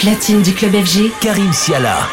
platine du Club FG, Karim Siala.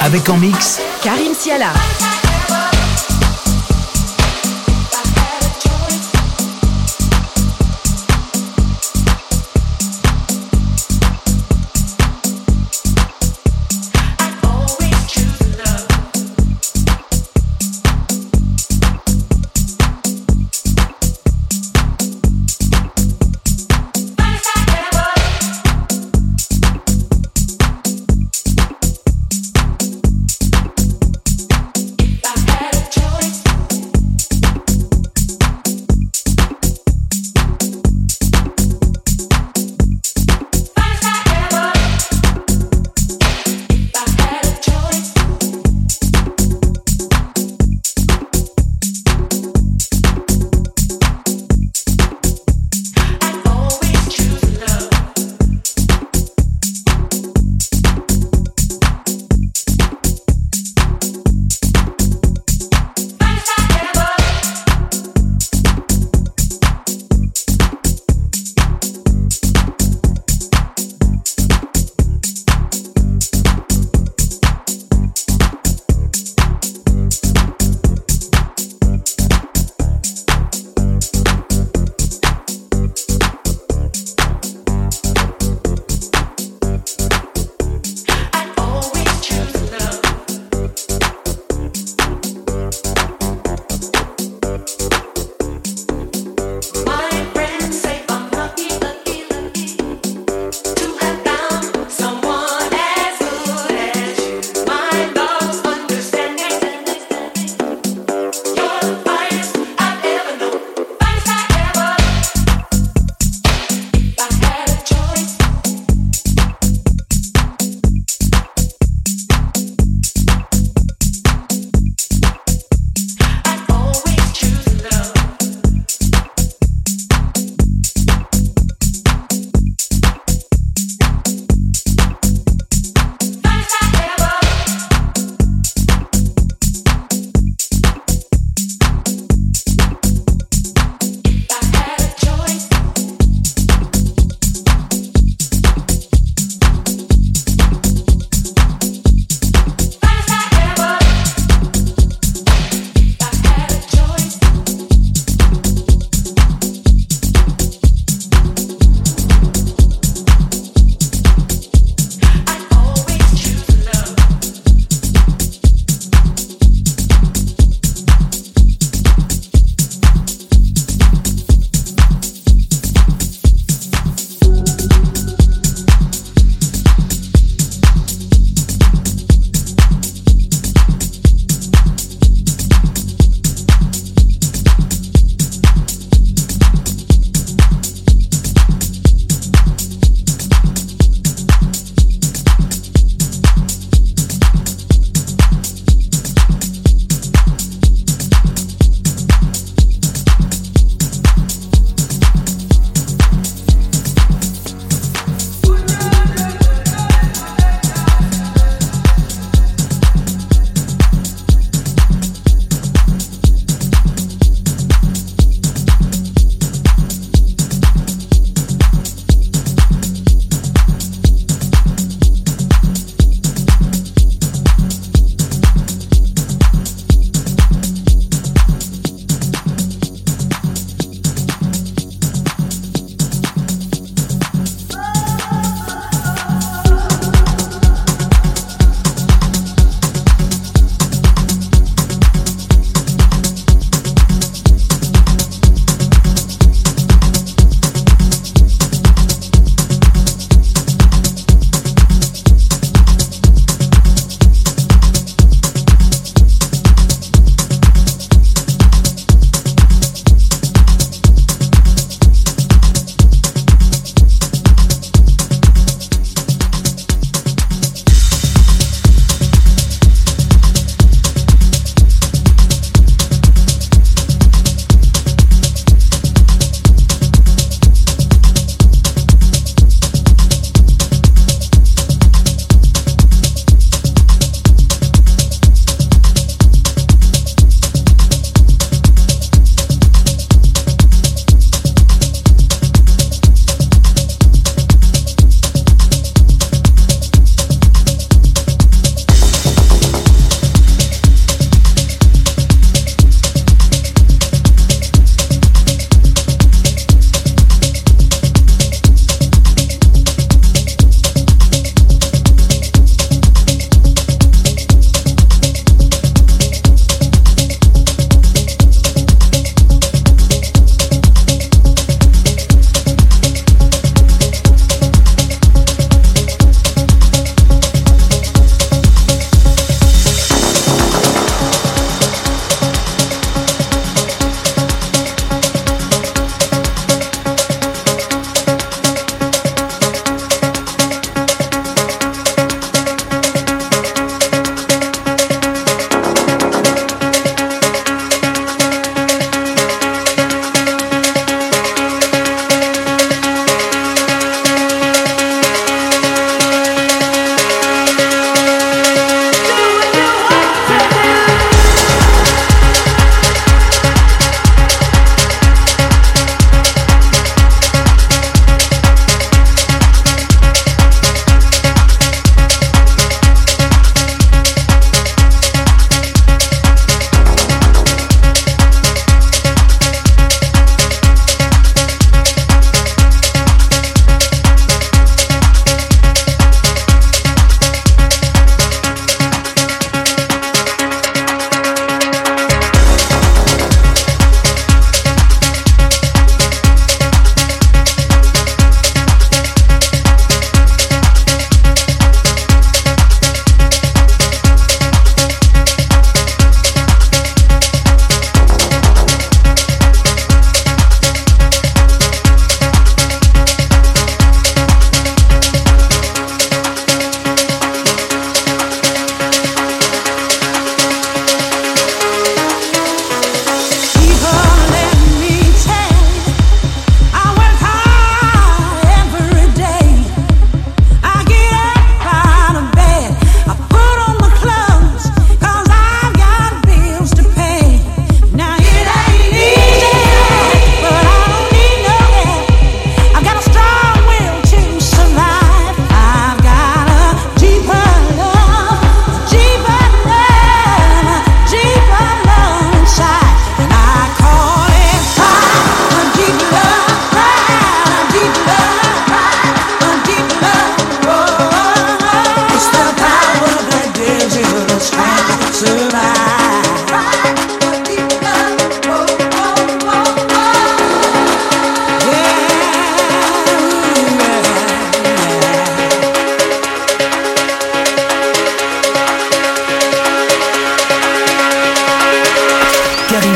Avec en mix Karim Siala.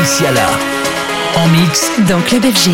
Karim Siala en mix dans Club FG.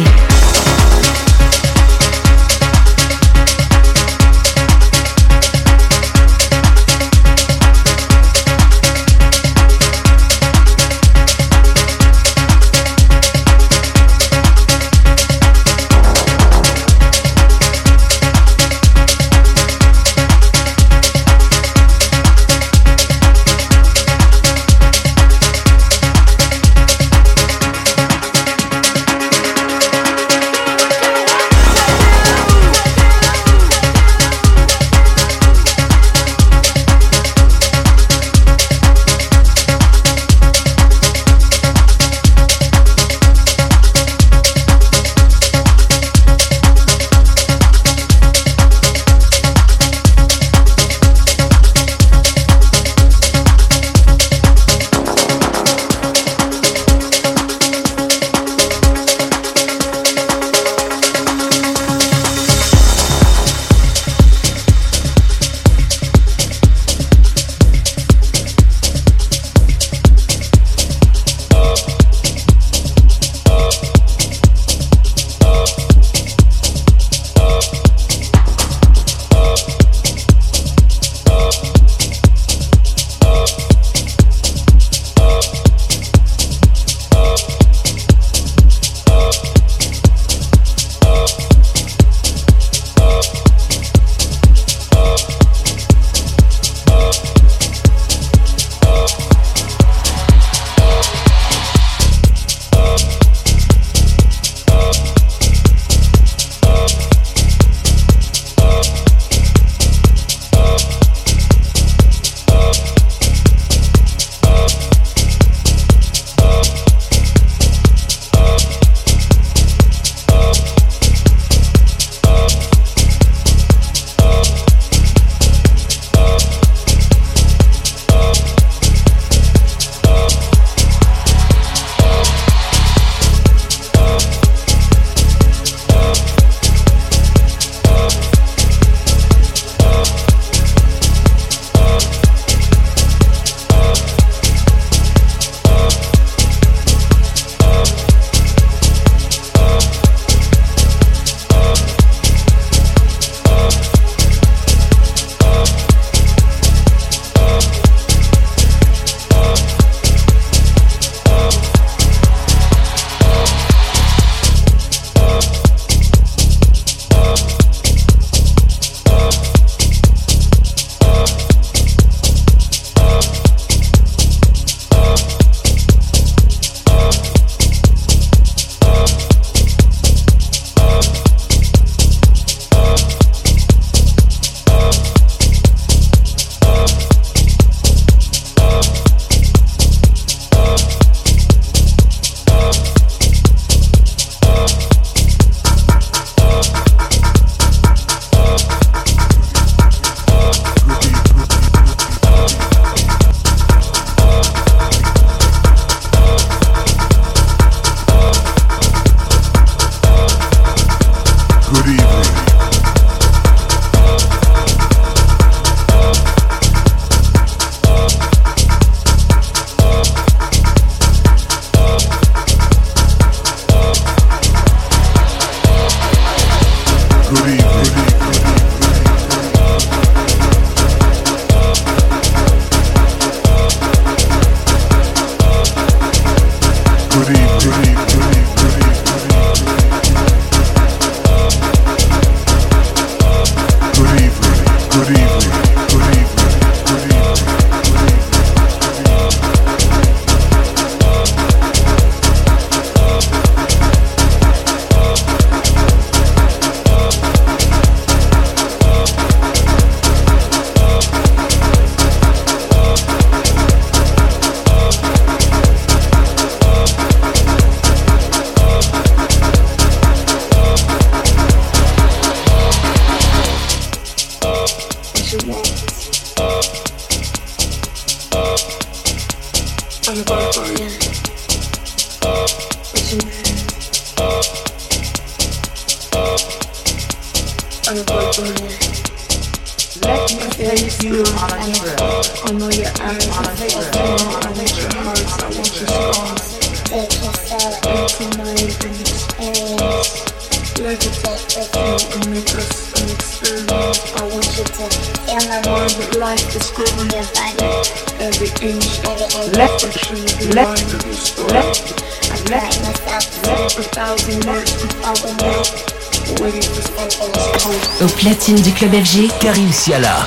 I know your eyes, I want your heart, I want your songs. me to take with me and make this an experience. I want you to feel the love that life is giving your body. Every inch of it, every fraction of your mind of your story. I cried myself 1,000 nights before the night, waiting for something to come. Au platine du Club FG, Karim Siala.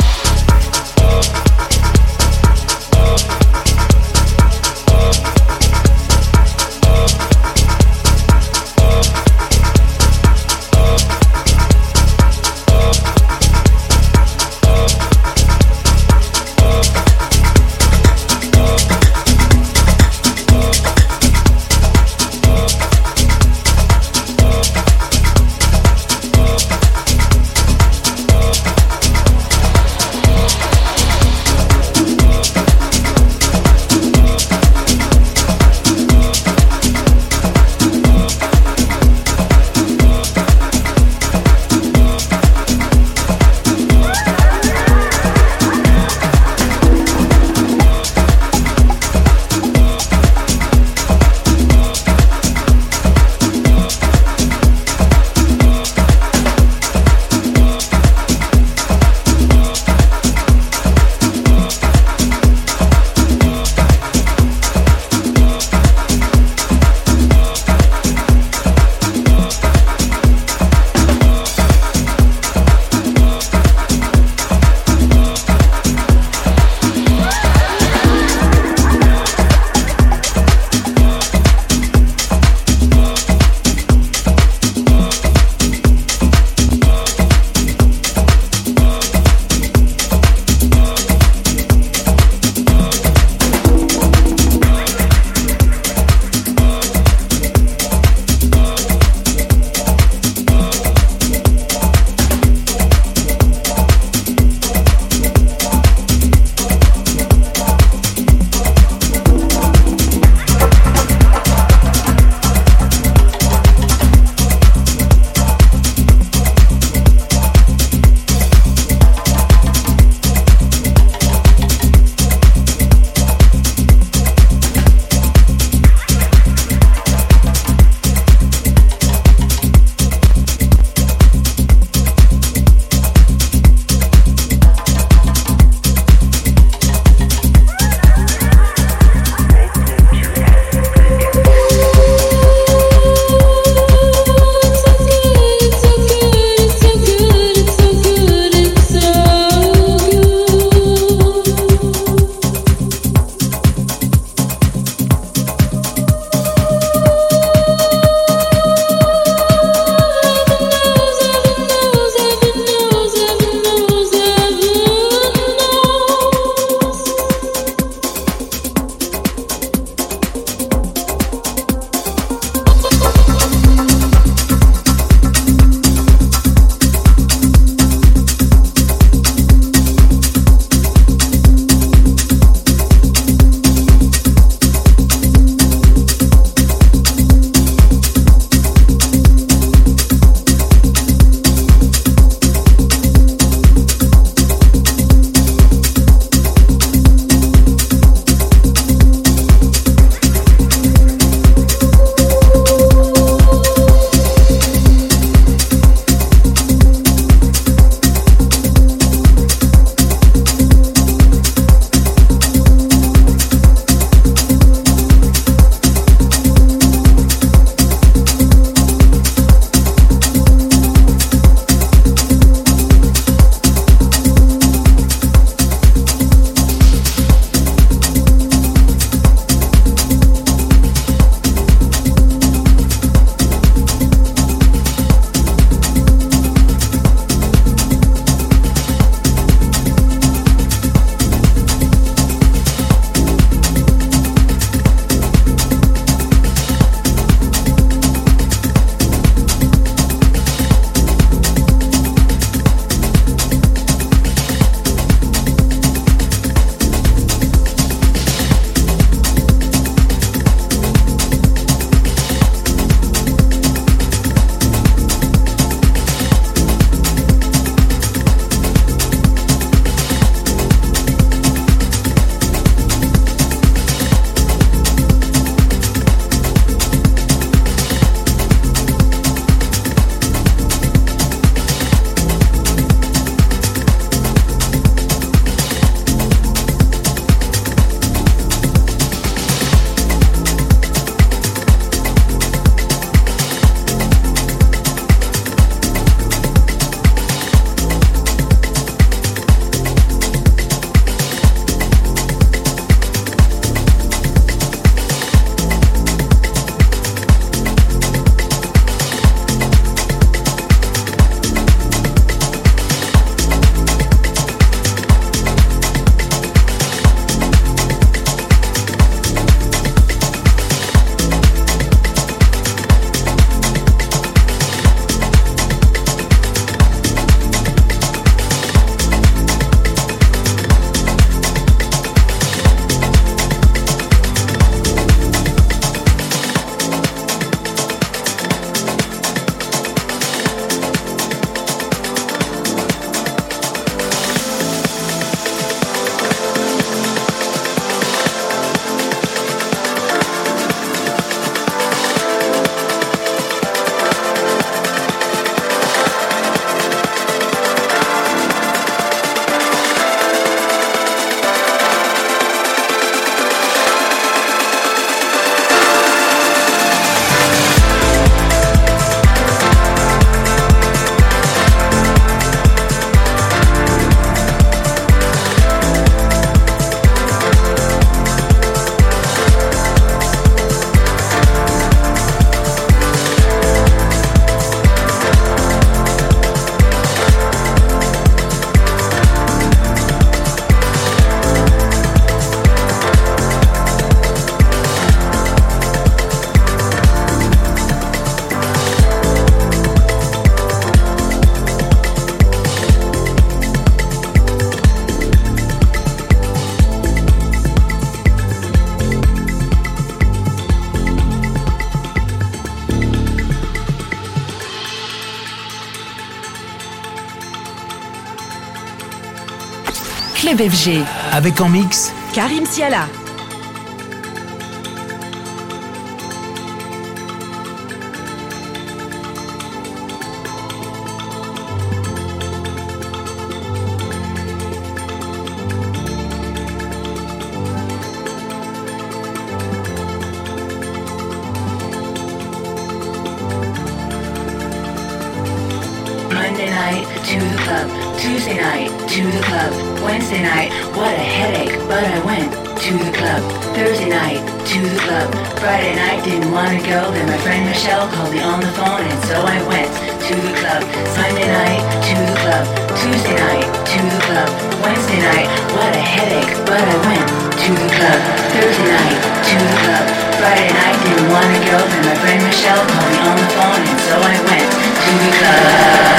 Club FG. Avec en mix Karim Siala. Monday night to the club, Tuesday night to the club, Wednesday night, what a headache, but I went to the club, Thursday night to the club, Friday night didn't want to go, then my friend Michelle called me on the phone and so I went to the club, Sunday night to the club, Tuesday night to the club, Wednesday night, what a headache, but I went to the club, Thursday night to the club, Friday night didn't want to go, then my friend Michelle called me on the phone and so I went to the club.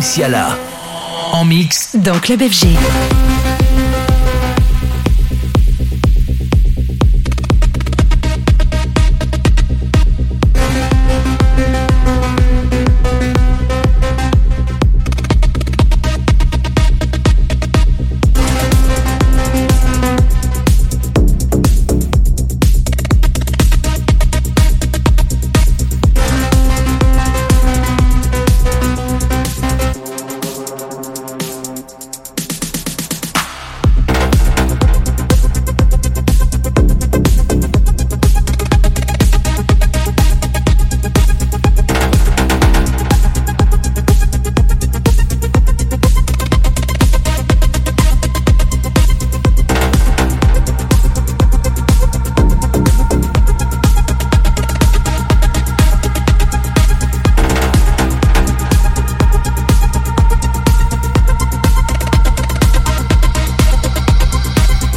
Karim Siala en mix dans Club FG.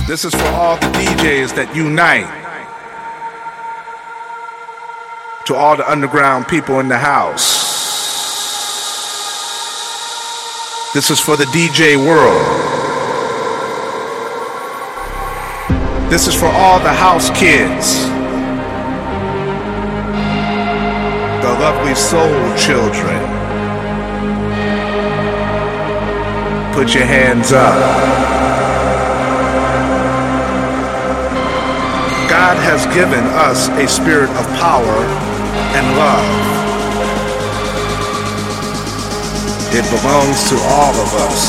This is for all the DJs that unite. To all the underground people in the house. This is for the DJ world. This is for all the house kids. The lovely soul children. Put your hands up. God has given us a spirit of power and love. It belongs to all of us.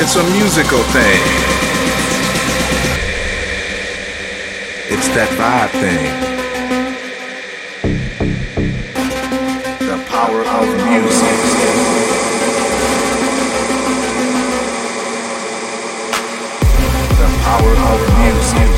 It's a musical thing. It's that vibe thing. The power of music. Power of music.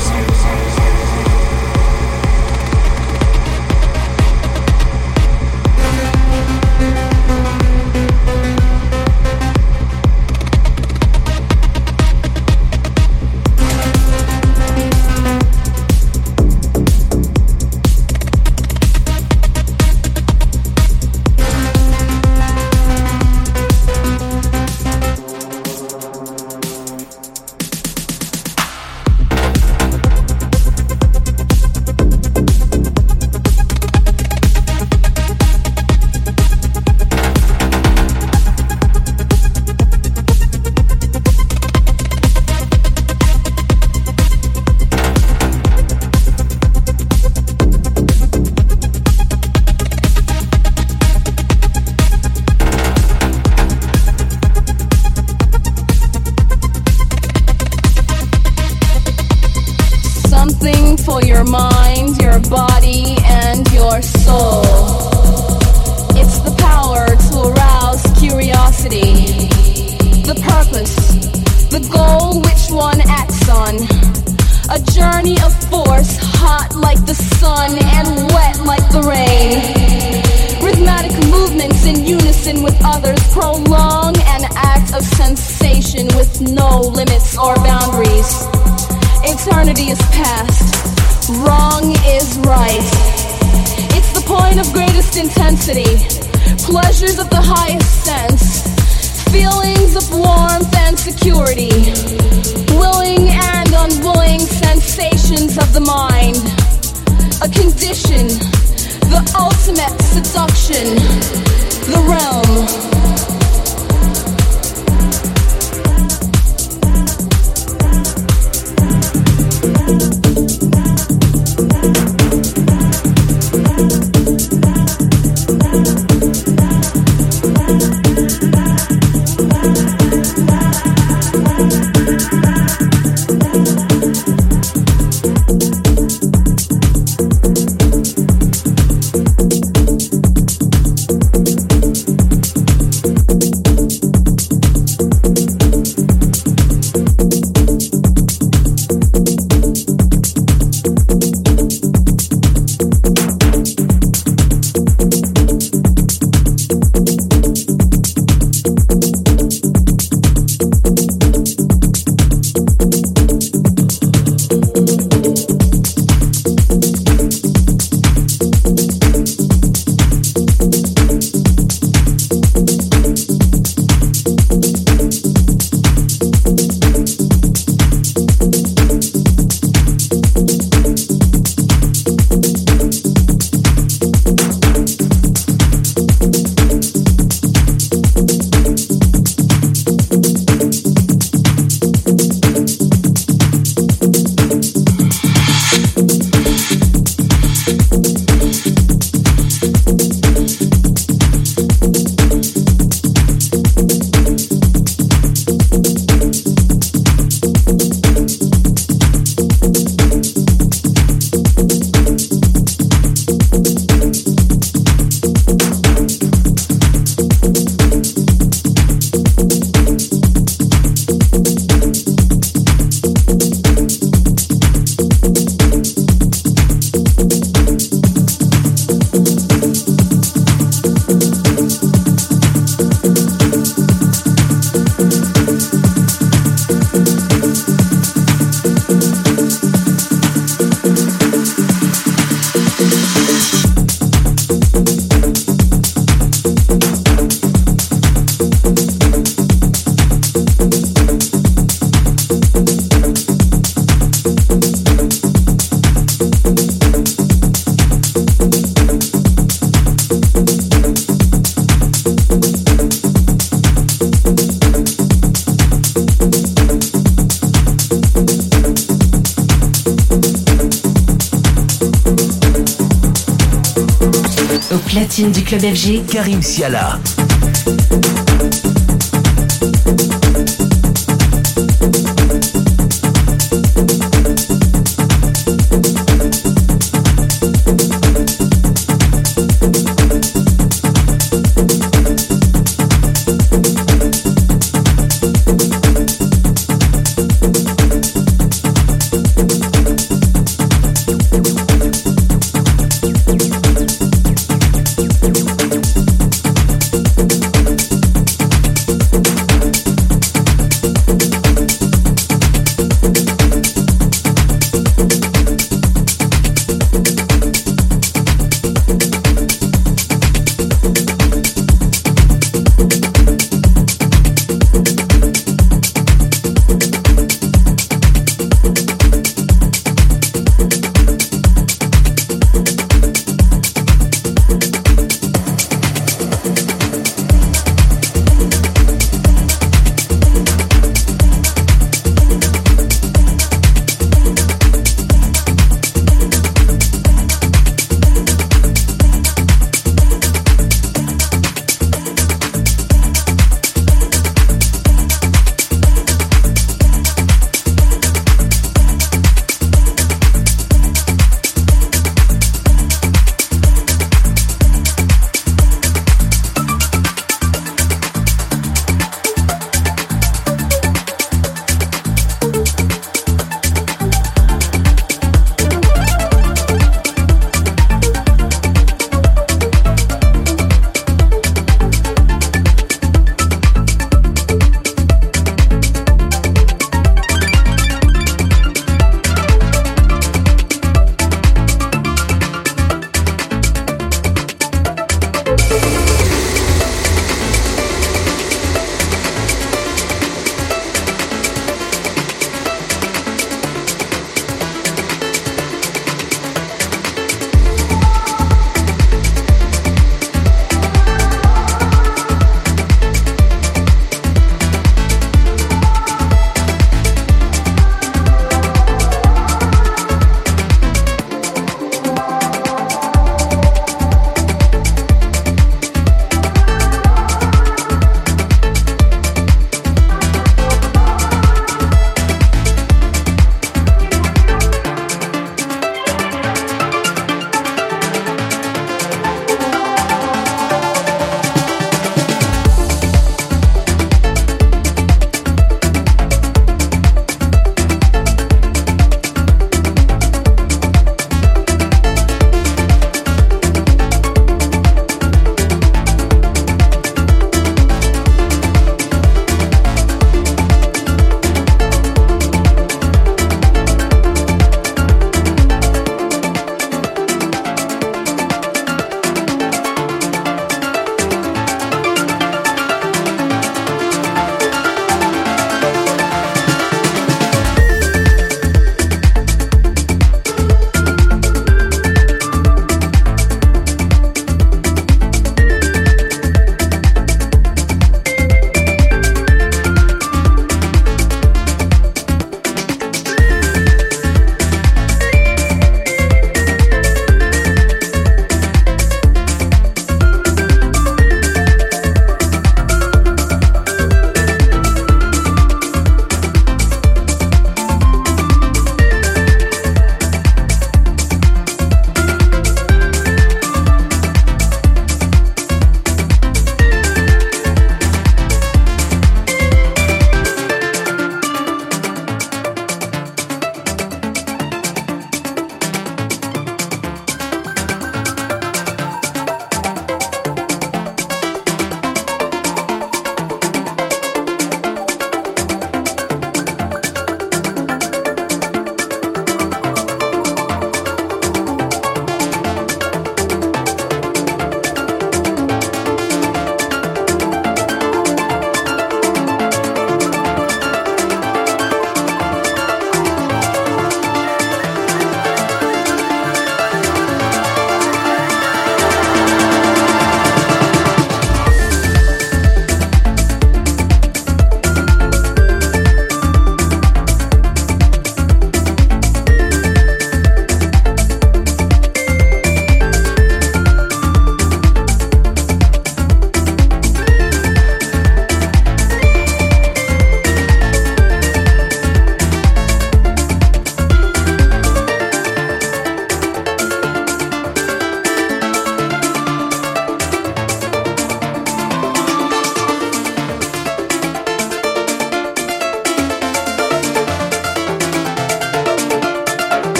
platine du Club FG, Karim Siala.